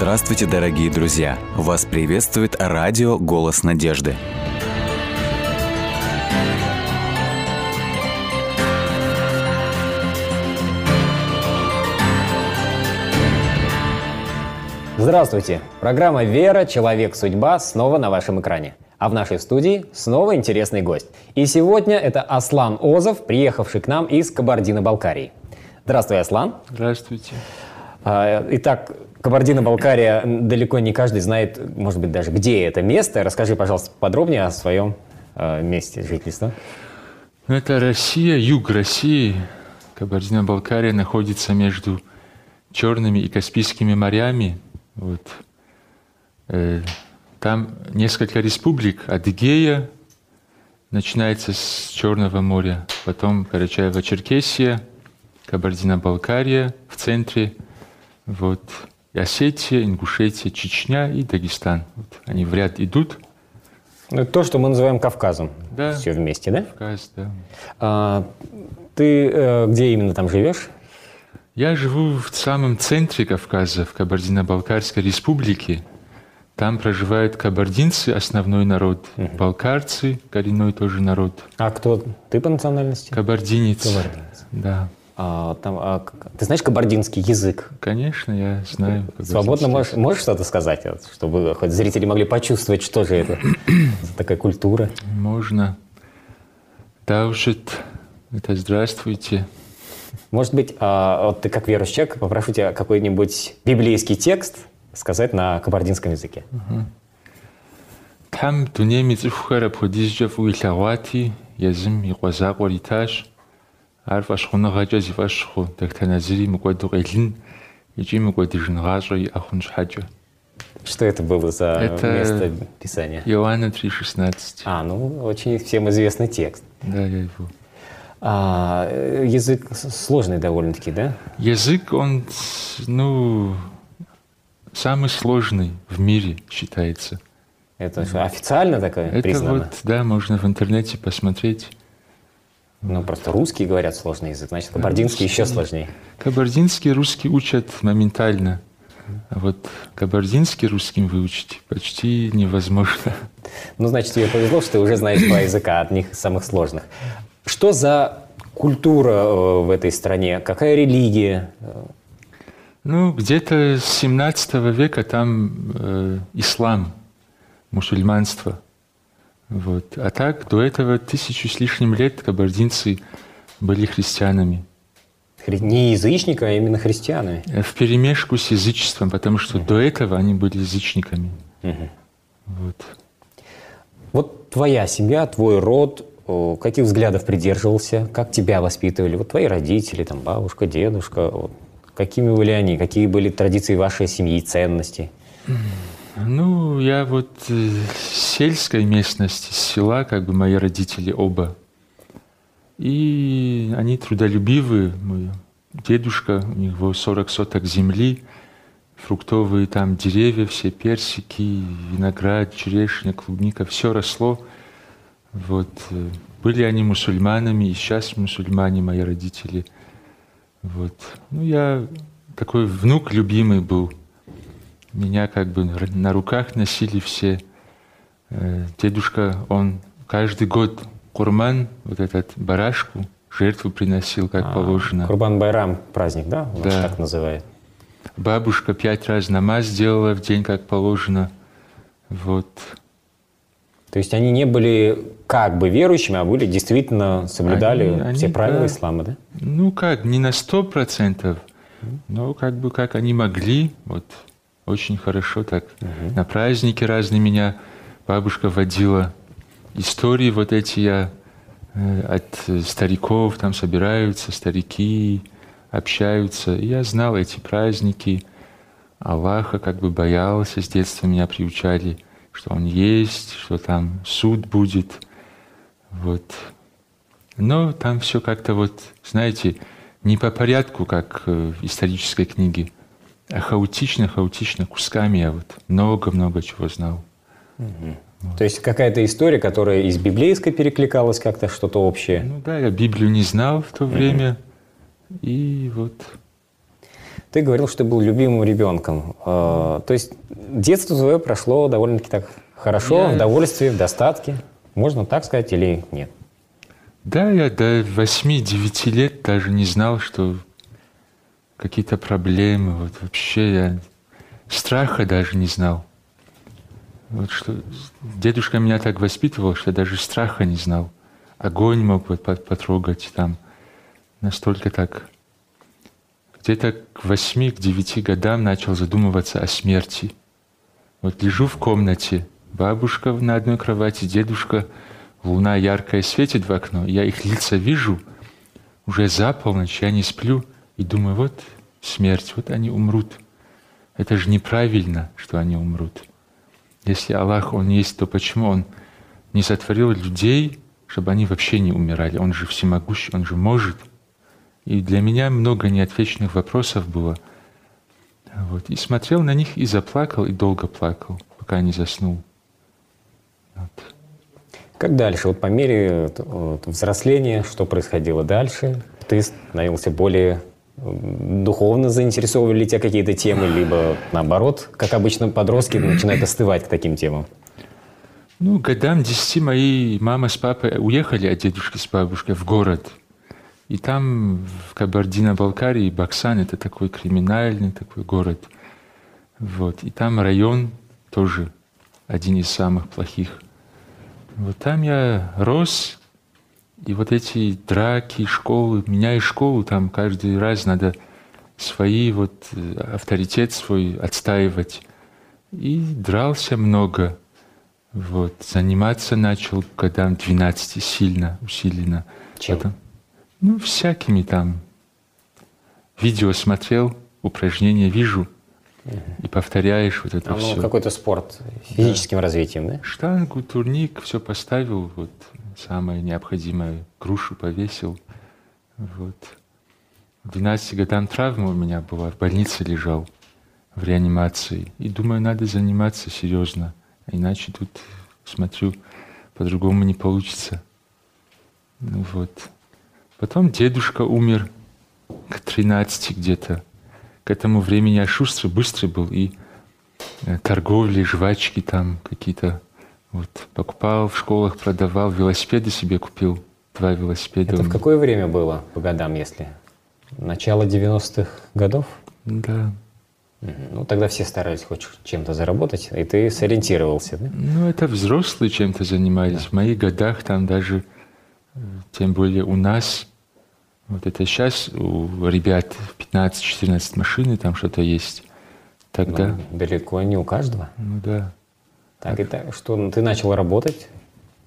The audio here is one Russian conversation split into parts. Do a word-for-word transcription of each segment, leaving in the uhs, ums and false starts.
Здравствуйте, дорогие друзья! Вас приветствует радио «Голос Надежды». Здравствуйте! Программа «Вера. Человек. Судьба» снова на вашем экране. А в нашей студии снова интересный гость. И сегодня это Аслан Озов, приехавший к нам из Кабардино-Балкарии. Здравствуй, Аслан. Здравствуйте. Итак, Кабардино-Балкария, далеко не каждый знает, может быть, даже где это место. Расскажи, пожалуйста, подробнее о своем месте жительства. Это Россия, юг России. Кабардино-Балкария находится между Черными и Каспийскими морями. Вот. Там несколько республик. От Эгея начинается с Черного моря, потом Карачаево-Черкесия, Кабардино-Балкария в центре. Вот. И Осетия, Ингушетия, Чечня и Дагестан. Вот. Они в ряд идут. Ну, то, что мы называем Кавказом. Да. Все вместе, да? Кавказ, да. А ты э, где именно там живешь? Я живу в самом центре Кавказа, в Кабардино-Балкарской республике. Там проживают кабардинцы, основной народ, угу. Балкарцы, коренной тоже народ. А кто ты по национальности? Кабардинец. Кабардинец. Да. А, там, а, ты знаешь кабардинский язык? Конечно, я знаю. Свободно можешь, можешь что-то сказать, чтобы хоть зрители могли почувствовать, что же это за такая культура? Можно. Да уж это, это здравствуйте. Может быть, а, вот ты как верующий человек, попрошу тебя какой-нибудь библейский текст сказать на кабардинском языке. Там тунемец ухара подизжав уилавати, язым и коза горитаж. Что это было за это место Писания? Иоанна три шестнадцать. А, ну, очень всем известный текст. Да, я его. А, язык сложный довольно-таки, да? Язык, он, ну, самый сложный в мире считается. Это что, официально такое признано? Это вот, да, можно в интернете посмотреть. Ну, просто русские говорят сложный язык, значит, кабардинский еще сложнее. Кабардинский русский учат моментально, а вот кабардинский русским выучить почти невозможно. Ну, значит, тебе повезло, что ты уже знаешь два языка, одних из самых сложных. Что за культура в этой стране? Какая религия? Ну, где-то с семнадцатого века там э, ислам, мусульманство. Вот. А так, до этого тысячу с лишним лет кабардинцы были христианами. Не язычника, а именно христианами? Вперемешку с язычеством, потому что uh-huh. до этого они были язычниками. Uh-huh. Вот. Вот твоя семья, твой род, каких взглядов придерживался, как тебя воспитывали? Вот твои родители, там, бабушка, дедушка, вот. Какими были они? Какие были традиции вашей семьи и ценности? Uh-huh. Ну, я вот э, сельской местности, с села, как бы мои родители оба. И они трудолюбивые. Мой дедушка, у него сорок соток земли, фруктовые там деревья, все персики, виноград, черешня, клубника, все росло. Вот. Были они мусульманами, и сейчас мусульмане мои родители. Вот. Ну, я такой внук любимый был. Меня как бы на руках носили все. Дедушка, он каждый год курман, вот этот барашку, жертву приносил, как а, положено. Курбан-байрам праздник, да? У нас да. так называют. Бабушка пять раз намаз делала в день, как положено. Вот. То есть они не были как бы верующими, а были действительно соблюдали они, все они, правила да, ислама, да? Ну как, не на сто процентов, но как бы как они могли, вот. Очень хорошо так. Угу. На праздники разные меня бабушка водила. Истории вот эти я э, от стариков, там собираются старики, общаются. И я знал эти праздники. Аллаха как бы боялся, с детства меня приучали, что он есть, что там суд будет. Вот. Но там все как-то вот, знаете, не по порядку, как в исторической книге. А хаотично, хаотично, кусками я вот много-много чего знал. Угу. Вот. То есть какая-то история, которая из библейской перекликалась как-то, что-то общее? Ну да, я Библию не знал в то время. Угу. И вот. Ты говорил, что ты был любимым ребенком. То есть детство твое прошло довольно-таки так хорошо, я... в довольстве, в достатке. Можно так сказать или нет? Да, я до восьми-девяти лет даже не знал, что какие-то проблемы. Вот вообще я страха даже не знал. Вот что дедушка меня так воспитывал, что я даже страха не знал. Огонь мог вот потрогать там. Настолько так. Где-то к восьми-девяти годам начал задумываться о смерти. Вот лежу в комнате. Бабушка на одной кровати, дедушка. Луна яркая светит в окно. Я их лица вижу. Уже за полночь я не сплю. И думаю, вот смерть, вот они умрут. Это же неправильно, что они умрут. Если Аллах, Он есть, то почему Он не сотворил людей, чтобы они вообще не умирали? Он же всемогущий, Он же может. И для меня много неотвеченных вопросов было. Вот. И смотрел на них, и заплакал, и долго плакал, пока не заснул. Вот. Как дальше? Вот по мере вот, взросления, что происходило дальше? Ты становился более... Духовно заинтересовывали ли тебя какие-то темы, либо наоборот, как обычно подростки начинают остывать к таким темам? Ну, годам десяти мои мама с папой уехали от дедушки с бабушкой в город. И там, в Кабардино-Балкарии, Баксан, это такой криминальный такой город. Вот. И там район тоже один из самых плохих. Вот там я рос. И вот эти драки, школы, меня и школу там каждый раз надо свои, вот, авторитет свой отстаивать. И дрался много. Вот. Заниматься начал к годам двенадцати сильно, усиленно. Чем? Потом, ну, всякими там. Видео смотрел, упражнения вижу. Угу. И повторяешь вот это а, все. Ну, какой-то спорт, физическим да. развитием, да? Штангу, турник, все поставил, вот. Самое необходимое, грушу повесил. Вот. В двенадцати годам травма у меня была, в больнице лежал, в реанимации. И думаю, надо заниматься серьезно, иначе тут, смотрю, по-другому не получится. Ну, вот. Потом дедушка умер к тринадцати где-то. К этому времени я шустрый, быстрый был, и торговли, жвачки там какие-то. Вот, покупал в школах, продавал, велосипеды себе купил, два велосипеда. Это в какое время было, по годам, если? Начало девяностых годов? Да. Ну, тогда все старались хоть чем-то заработать, и ты сориентировался, да? Ну, это взрослые чем-то занимались. Да. В моих годах там даже, тем более у нас, вот это сейчас у ребят пятнадцать-четырнадцать машины, там что-то есть. Тогда... Ну, далеко не у каждого. Ну, да. Так, так. И так, что, ну, ты начал работать?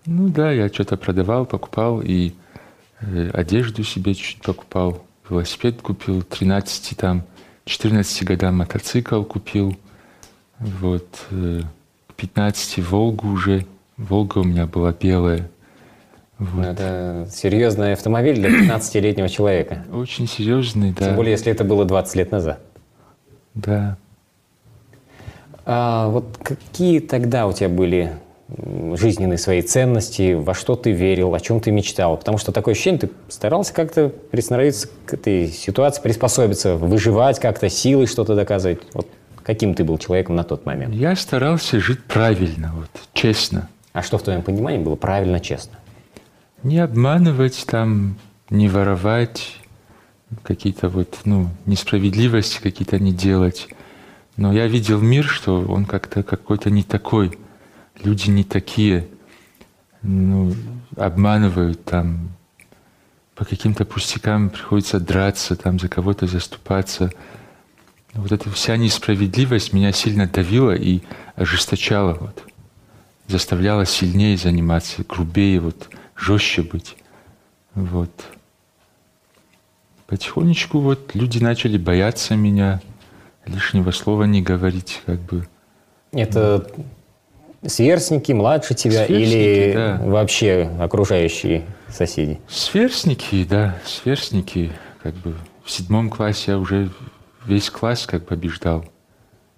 Ну да, я что-то продавал, покупал, и э, одежду себе чуть покупал, велосипед купил, тринадцати там, четырнадцати годам мотоцикл купил, вот, э, к пятнадцати Волгу уже, Волга у меня была белая. Вот. Это серьезный автомобиль для пятнадцатилетнего человека. Очень серьезный, да. Тем более, если это было двадцать лет назад. Да. А вот какие тогда у тебя были жизненные свои ценности, во что ты верил, о чем ты мечтал? Потому что такое ощущение, ты старался как-то приноровиться к этой ситуации, приспособиться, выживать как-то, силой что-то доказывать. Вот каким ты был человеком на тот момент? Я старался жить правильно, вот, честно. А что в твоем понимании было правильно, честно? Не обманывать там, не воровать, какие-то вот, ну, несправедливости какие-то не делать. Но я видел мир, что он как-то какой-то не такой. Люди не такие, ну, обманывают там. По каким-то пустякам приходится драться, там, за кого-то заступаться. Вот эта вся несправедливость меня сильно давила и ожесточала. Вот. Заставляла сильнее заниматься, грубее, вот, жестче быть. Вот. Потихонечку вот, люди начали бояться меня. Лишнего слова не говорить, как бы. Это сверстники, младше тебя, сверстники, или да. вообще окружающие соседи? Сверстники, да, сверстники, как бы. В седьмом классе я уже весь класс как побеждал.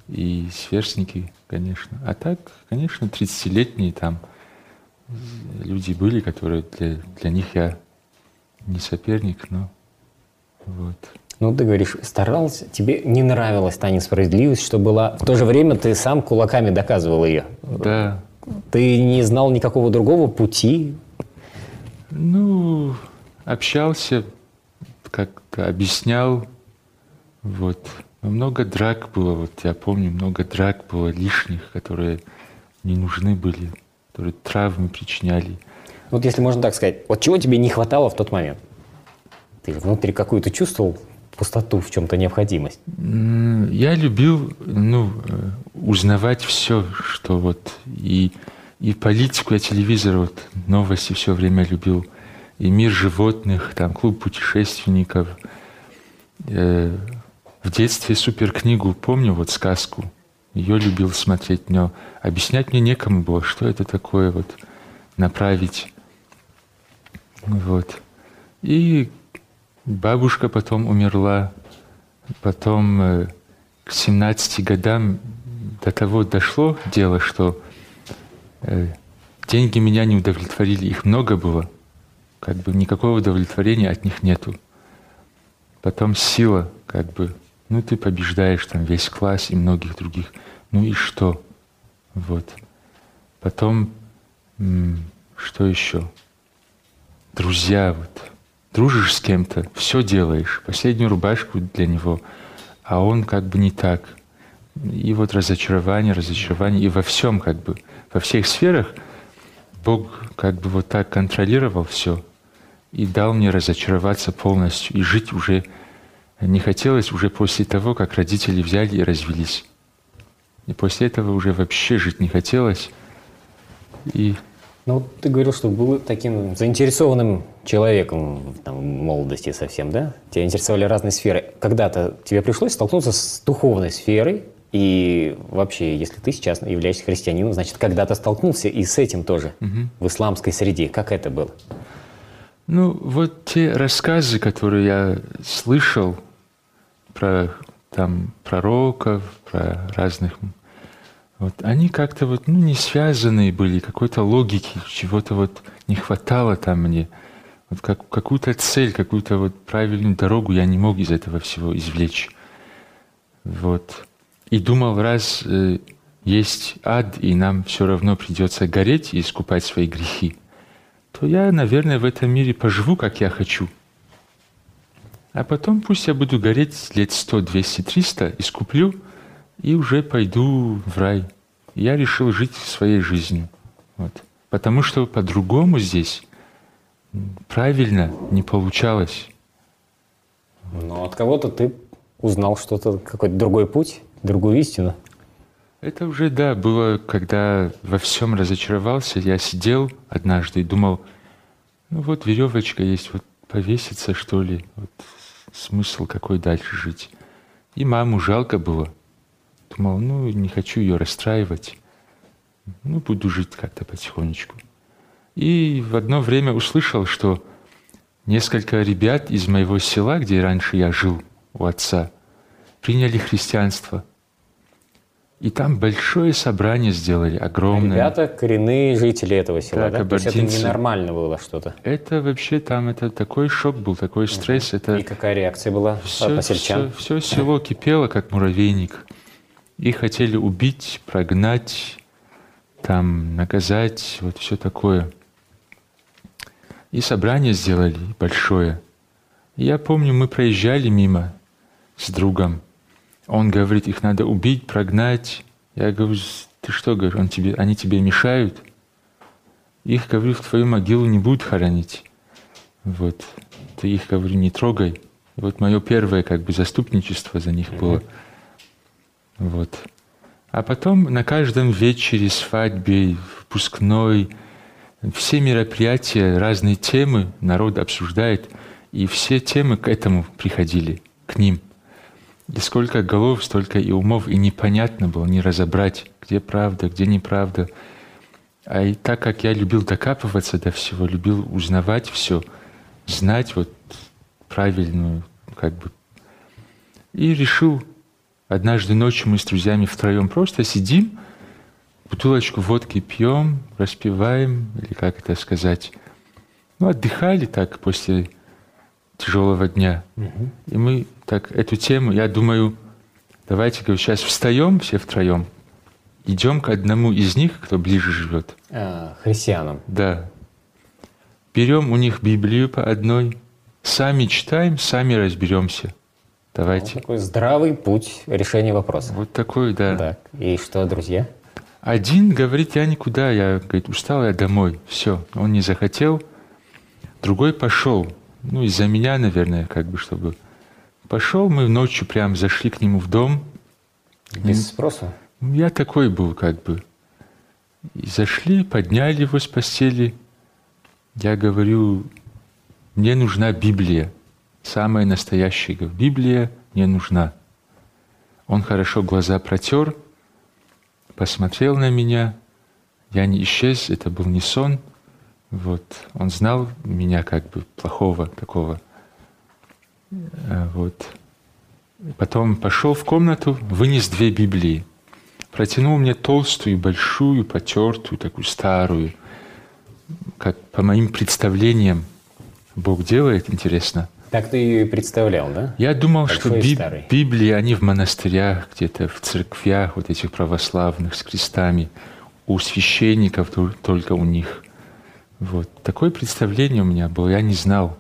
И сверстники, конечно. А так, конечно, тридцатилетние там люди были, которые для, для них я не соперник, но вот. Ну, ты говоришь, старался, тебе не нравилась та несправедливость, что была. В то же время ты сам кулаками доказывал ее. Да. Ты не знал никакого другого пути? Ну, общался, как-то объяснял. Вот. Много драк было, вот я помню, много драк было лишних, которые не нужны были, которые травмы причиняли. Вот если можно так сказать, вот чего тебе не хватало в тот момент? Ты внутри какую-то чувствовал пустоту, в чем-то необходимость? Я любил, ну, узнавать все, что вот и, и политику, и телевизор, вот новости все время любил, и мир животных, там клуб путешественников. Э, в детстве супер книгу, помню вот сказку, ее любил смотреть, но объяснять мне некому было, что это такое, вот направить, вот. И бабушка потом умерла, потом э, к семнадцати годам до того дошло дело, что э, деньги меня не удовлетворили, их много было, как бы никакого удовлетворения от них нету. Потом сила, как бы, ну ты побеждаешь там весь класс и многих других, ну и что, вот. Потом, м- что еще, друзья, вот. Дружишь с кем-то, все делаешь, последнюю рубашку для него, а он как бы не так. И вот разочарование, разочарование, и во всем как бы, во всех сферах Бог как бы вот так контролировал все и дал мне разочароваться полностью. И жить уже не хотелось уже после того, как родители взяли и развелись. И после этого уже вообще жить не хотелось. И... Ну, вот ты говорил, что был таким заинтересованным человеком там, в молодости совсем, да? Тебя интересовали разные сферы. Когда-то тебе пришлось столкнуться с духовной сферой, и вообще, если ты сейчас являешься христианином, значит, когда-то столкнулся и с этим тоже, угу. в исламской среде. Как это было? Ну, вот те рассказы, которые я слышал про там, пророков, про разных... Вот, они как-то вот, ну, не связанные были, какой-то логики, чего-то вот не хватало там мне. Вот как, какую-то цель, какую-то вот правильную дорогу я не мог из этого всего извлечь. Вот. И думал, раз э, есть ад, и нам все равно придется гореть и искупать свои грехи, то я, наверное, в этом мире поживу, как я хочу. А потом пусть я буду гореть лет сто, двести, триста, искуплю, и уже пойду в рай. Я решил жить своей жизнью. Вот. Потому что по-другому здесь правильно не получалось. Но от кого-то ты узнал что-то, какой-то другой путь, другую истину. Это уже, да, было, когда во всем разочаровался. Я сидел однажды и думал, ну вот веревочка есть, вот повеситься, что ли. Вот смысл какой дальше жить. И маму жалко было. Думал, ну, не хочу ее расстраивать, ну, буду жить как-то потихонечку. И в одно время услышал, что несколько ребят из моего села, где раньше я жил у отца, приняли христианство. И там большое собрание сделали, огромное. Ребята коренные жители этого села, да? То есть это ненормально было что-то? Это вообще там, это такой шок был, такой стресс. Угу. Это... И какая реакция была все, от насельчан? Все, все село кипело, как муравейник. И хотели убить, прогнать, там, наказать, вот все такое. И собрание сделали большое. И я помню, мы проезжали мимо с другом. Он говорит, их надо убить, прогнать. Я говорю, ты что, говорю, он тебе, они тебе мешают? Их, говорю, в твою могилу не будут хоронить. Вот. Ты их, говорю, не трогай. И вот мое первое, как бы, заступничество за них было. Вот. А потом на каждом вечере, свадьбе, выпускной, все мероприятия, разные темы народ обсуждает, и все темы к этому приходили, к ним. И сколько голов, столько и умов, и непонятно было не разобрать, где правда, где неправда. А и так как я любил докапываться до всего, любил узнавать все, знать вот правильную, как бы, и решил... Однажды ночью мы с друзьями втроем просто сидим, бутылочку водки пьем, распиваем, или как это сказать. Ну, отдыхали так после тяжелого дня. Угу. И мы так эту тему, я думаю, давайте говорю, сейчас встаем все втроем, идем к одному из них, кто ближе живет. А, христианам. Да. Берем у них Библию по одной, сами читаем, сами разберемся. Давайте. Вот такой здравый путь решения вопроса. Вот такой, да. Так. И что, друзья? Один говорит, я никуда, я говорит, устал, я домой. Все, он не захотел. Другой пошел. Ну, из-за меня, наверное, как бы, чтобы... Пошел, мы ночью прям зашли к нему в дом. Без и... спроса? Я такой был, как бы. И зашли, подняли его с постели. Я говорю, мне нужна Библия. Самая настоящая Библия мне нужна. Он хорошо глаза протер, посмотрел на меня. Я не исчез, это был не сон. Вот. Он знал меня как бы плохого такого. Вот. Потом пошел в комнату, вынес две Библии. Протянул мне толстую, большую, потертую, такую старую. Как по моим представлениям Бог делает, интересно. Так ты ее и представлял, да? Я думал, большой, что биб... Библии, они в монастырях, где-то в церквях, вот этих православных с крестами, у священников только у них. Вот. Такое представление у меня было, я не знал.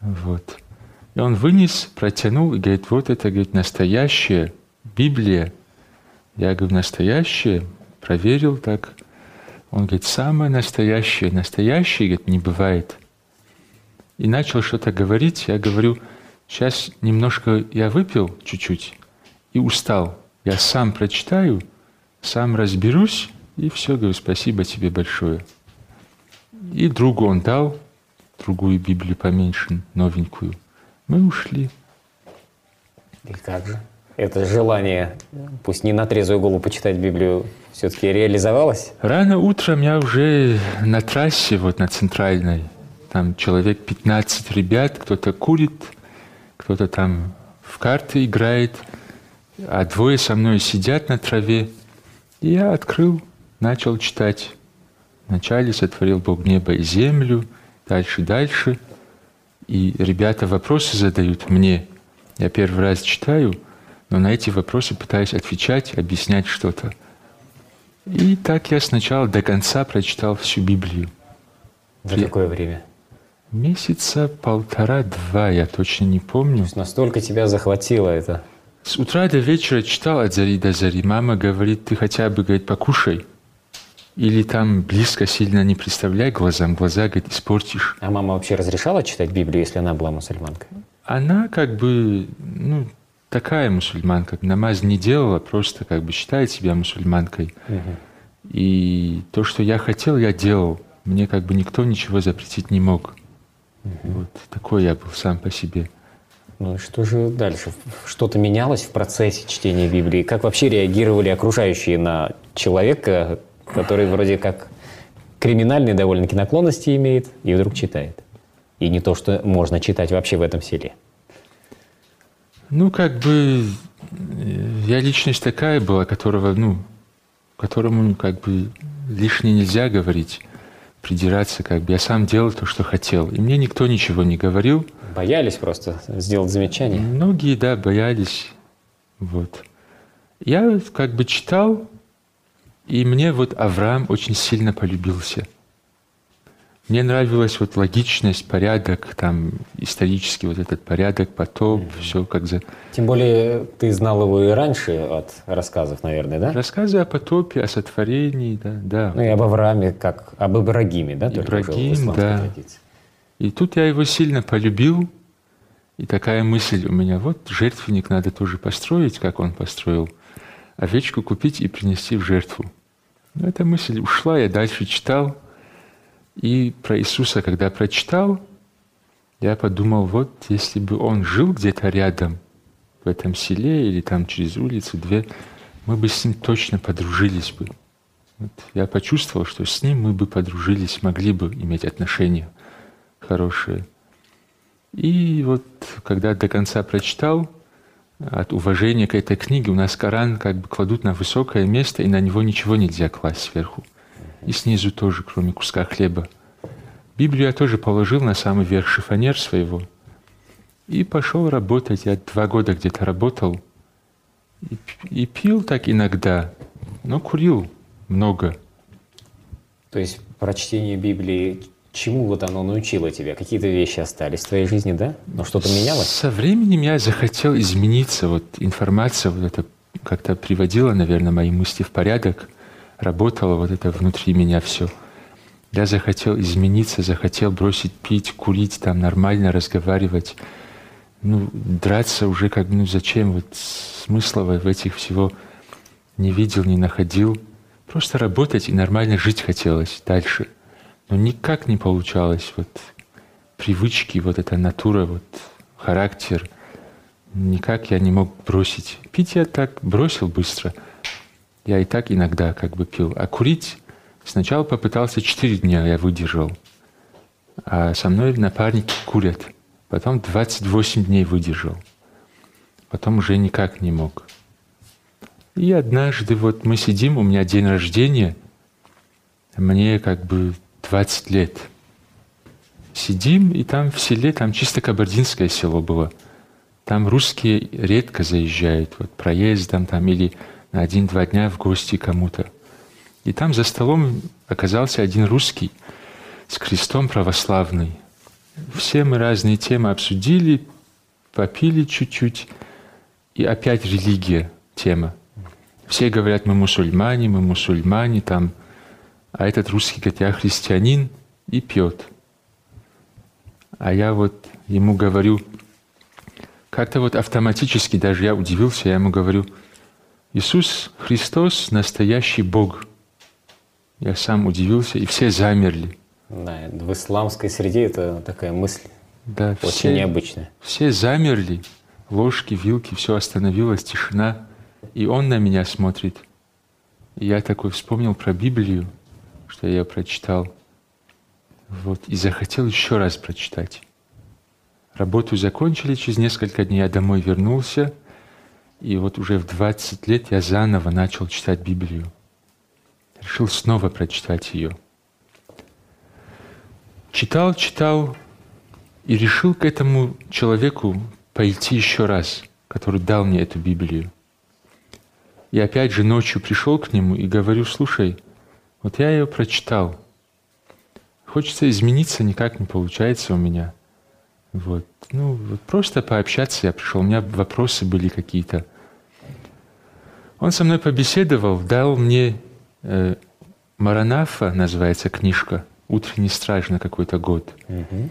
Вот. И он вынес, протянул и говорит, вот это, говорит, настоящая Библия. Я говорю, настоящая, проверил так. Он говорит, самое настоящее, настоящее, говорит, не бывает. И начал что-то говорить. Я говорю, сейчас немножко я выпил чуть-чуть и устал. Я сам прочитаю, сам разберусь, и все, говорю, спасибо тебе большое. И другу он дал, другую Библию поменьше, новенькую. Мы ушли. И как же? Это желание, пусть не на трезвую голову почитать Библию, все-таки реализовалось? Рано утром я уже на трассе, вот на центральной, там человек пятнадцать ребят, кто-то курит, кто-то там в карты играет, а двое со мной сидят на траве. И я открыл, начал читать. Вначале сотворил Бог небо и землю, дальше, дальше. И ребята вопросы задают мне. Я первый раз читаю, но на эти вопросы пытаюсь отвечать, объяснять что-то. И так я сначала до конца прочитал всю Библию. За какое время? Месяца полтора-два, я точно не помню. То есть настолько тебя захватило это? С утра до вечера читал от зари до зари. Мама говорит, ты хотя бы, говорит, покушай. Или там близко сильно не представляй глазам, глаза, говорит, испортишь. А мама вообще разрешала читать Библию, если она была мусульманкой? Она как бы, ну, такая мусульманка. Намаз не делала, просто как бы считает себя мусульманкой. Угу. И то, что я хотел, я делал. Мне как бы никто ничего запретить не мог. Угу. Вот такой я был сам по себе. Ну и что же дальше? Что-то менялось в процессе чтения Библии? Как вообще реагировали окружающие на человека, который вроде как криминальные довольно-таки наклонности имеет, и вдруг читает? И не то, что можно читать вообще в этом селе. Ну как бы я личность такая была, которого, ну, которому как бы лишнее нельзя говорить. Придираться, как бы я сам делал то, что хотел. И мне никто ничего не говорил. Боялись просто сделать замечание. Многие, да, боялись. Вот. Я как бы читал, и мне вот Авраам очень сильно полюбился. Мне нравилась вот логичность, порядок, там исторический вот этот порядок, потоп, mm-hmm. все как за... Тем более ты знал его и раньше от рассказов, наверное, да? Рассказы о потопе, о сотворении, да. да. Ну и об Аврааме, как об Ибрагиме, да? Ибрагим, да. Традиции. И тут я его сильно полюбил, и такая мысль у меня, вот жертвенник надо тоже построить, как он построил, овечку купить и принести в жертву. Но эта мысль ушла, я дальше читал. И про Иисуса, когда прочитал, я подумал, вот если бы он жил где-то рядом, в этом селе или там через улицу, две, мы бы с ним точно подружились бы. Вот я почувствовал, что с ним мы бы подружились, могли бы иметь отношения хорошие. И вот когда до конца прочитал, от уважения к этой книге у нас Коран как бы кладут на высокое место, и на него ничего нельзя класть сверху. И снизу тоже, кроме куска хлеба. Библию я тоже положил на самый верх шифоньера своего и пошел работать. Я два года где-то работал и, и пил так иногда, но курил много. То есть прочтение Библии, чему вот оно научило тебя? Какие-то вещи остались в твоей жизни, да? Но что-то менялось? Со временем я захотел измениться. Вот информация вот это как-то приводила, наверное, мои мысли в порядок. Работало вот это внутри меня все. Я захотел измениться, захотел бросить пить, курить, там нормально разговаривать. Ну, драться уже как, ну зачем? Вот смысла в этих всего не видел, не находил. Просто работать и нормально жить хотелось дальше. Но никак не получалось. Вот привычки, вот эта натура, вот характер. Никак я не мог бросить. Пить я так бросил быстро. Я и так иногда как бы пил. А курить сначала попытался четыре дня, я выдержал. А со мной напарники курят. Потом двадцать восемь дней выдержал. Потом уже никак не мог. И однажды вот мы сидим, у меня день рождения, мне как бы двадцать лет. Сидим, и там в селе, там чисто кабардинское село было. Там русские редко заезжают, вот проездом там или на один-два дня в гости кому-то. И там за столом оказался один русский с крестом православный. Все мы разные темы обсудили, попили чуть-чуть, и опять религия тема. Все говорят, мы мусульмане, мы мусульмане, там. А этот русский говорит, я христианин, и пьет. А я вот ему говорю, как-то вот автоматически, даже я удивился, я ему говорю, Иисус Христос – настоящий Бог. Я сам удивился, и все замерли. Да, в исламской среде это такая мысль, да, очень все, необычная. Все замерли, ложки, вилки, все остановилось, тишина. И он на меня смотрит. И я такой вспомнил про Библию, что я прочитал. Вот. И захотел еще раз прочитать. Работу закончили, через несколько дней я домой вернулся. И вот уже в двадцать лет я заново начал читать Библию. Решил снова прочитать ее. Читал, читал и решил к этому человеку пойти еще раз, который дал мне эту Библию. И опять же ночью пришел к нему и говорю, слушай, вот я ее прочитал. Хочется измениться, никак не получается у меня. Вот. Ну, вот просто пообщаться я пришел, у меня вопросы были какие-то. Он со мной побеседовал, дал мне э, «Маранафа» называется книжка, «Утренний страж» на какой-то год. Угу.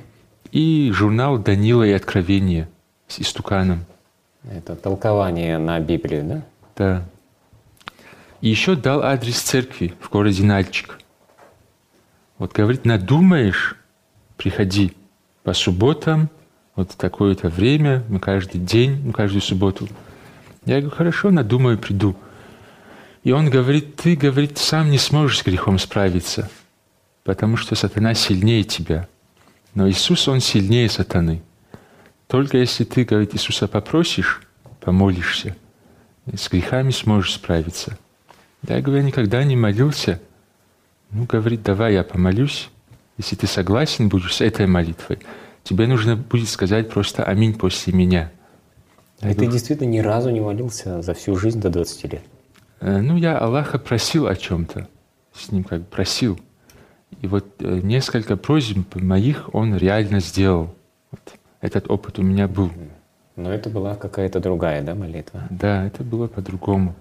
И журнал «Данила и Откровение» с истуканом. Это толкование на Библию, да? Да. И еще дал адрес церкви в городе Нальчик. Вот говорит, надумаешь, приходи по субботам, вот в такое-то время, мы каждый день, мы каждую субботу. Я говорю, хорошо, надумаю, приду. И он говорит, ты, говорит, сам не сможешь с грехом справиться, потому что сатана сильнее тебя. Но Иисус, он сильнее сатаны. Только если ты, говорит, Иисуса попросишь, помолишься, с грехами сможешь справиться. Я говорю, я никогда не молился. Ну, говорит, давай я помолюсь. Если ты согласен будешь с этой молитвой, тебе нужно будет сказать просто «Аминь» после меня. Я и говорю, ты действительно ни разу не молился за всю жизнь до двадцати лет? Э, ну, я Аллаха просил о чем-то. С ним как бы просил. И вот э, несколько просьб моих он реально сделал. Вот. Этот опыт у меня был. Но это была какая-то другая, да, молитва? Да, это было по-другому.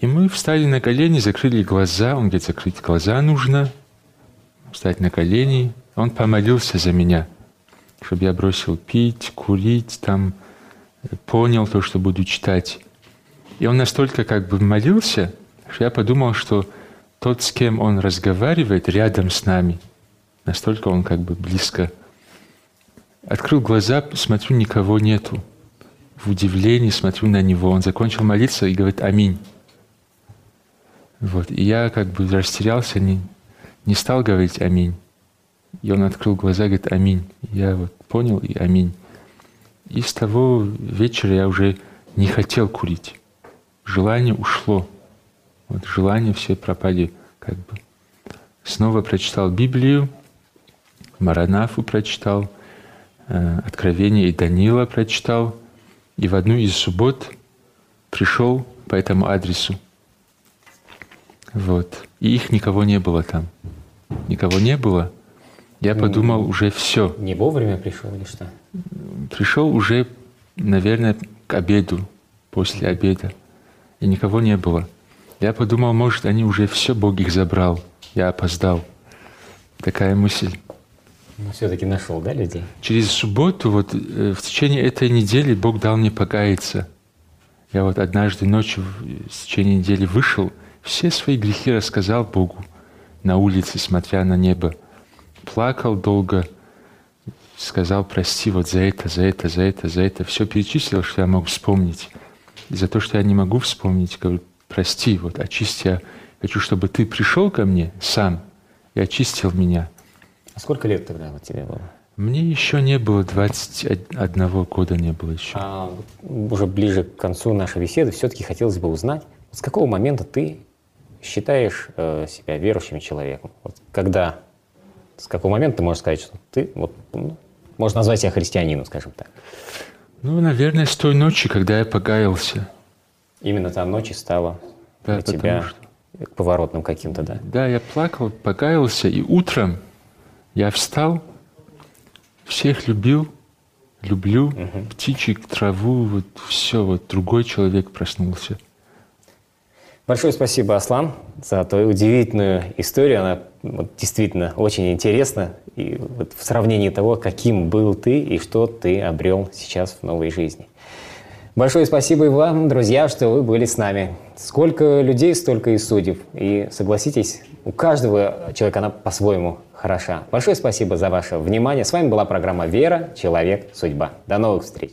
И мы встали на колени, закрыли глаза. Он говорит, закрыть глаза нужно, встать на колени. Он помолился за меня, чтобы я бросил пить, курить, там, понял то, что буду читать. И он настолько как бы молился, что я подумал, что тот, с кем он разговаривает, рядом с нами. Настолько он как бы близко. Открыл глаза, смотрю, никого нету. В удивлении смотрю на него. Он закончил молиться и говорит «Аминь». Вот. И я как бы растерялся, не, не стал говорить «Аминь». И он открыл глаза и говорит «Аминь». Я вот понял и «Аминь». И с того вечера я уже не хотел курить. Желание ушло. Вот желания все пропали как бы. Снова прочитал Библию. Маранафу прочитал, Откровение и Данила прочитал. И в одну из суббот пришел по этому адресу. Вот. И их никого не было там. Никого не было. Я подумал, уже все. Не вовремя пришел или что? Пришел уже, наверное, к обеду, после обеда. И никого не было. Я подумал, может, они уже все, Бог их забрал. Я опоздал. Такая мысль. Но все-таки нашел, да, людей? Через субботу, вот в течение этой недели Бог дал мне покаяться. Я вот однажды ночью в течение недели вышел, все свои грехи рассказал Богу на улице, смотря на небо. Плакал долго, сказал, прости вот за это, за это, за это, за это. Все перечислил, что я мог вспомнить. И за то, что я не могу вспомнить, говорю, прости, вот очисти, я хочу, чтобы ты пришел ко мне сам и очистил меня. А сколько лет тогда вот тебе было? Мне еще не было, двадцать одного года не было еще. А уже ближе к концу нашей беседы все-таки хотелось бы узнать, с какого момента ты считаешь себя верующим человеком? Вот когда, с какого момента ты можешь сказать, что ты, вот, ну, можешь назвать себя христианином, скажем так? Ну, наверное, с той ночи, когда я покаялся. Именно та ночь и стала да, для тебя что... поворотным каким-то, да? Да, я плакал, покаялся, и утром я встал, всех любил, люблю, угу. птичек, траву, вот все, вот другой человек проснулся. Большое спасибо, Аслан, за твою удивительную историю. Она вот, действительно очень интересна. И вот, в сравнении того, каким был ты и что ты обрел сейчас в новой жизни. Большое спасибо и вам, друзья, что вы были с нами. Сколько людей, столько и судеб. И согласитесь, у каждого человека она по-своему хороша. Большое спасибо за ваше внимание. С вами была программа «Вера. Человек. Судьба». До новых встреч!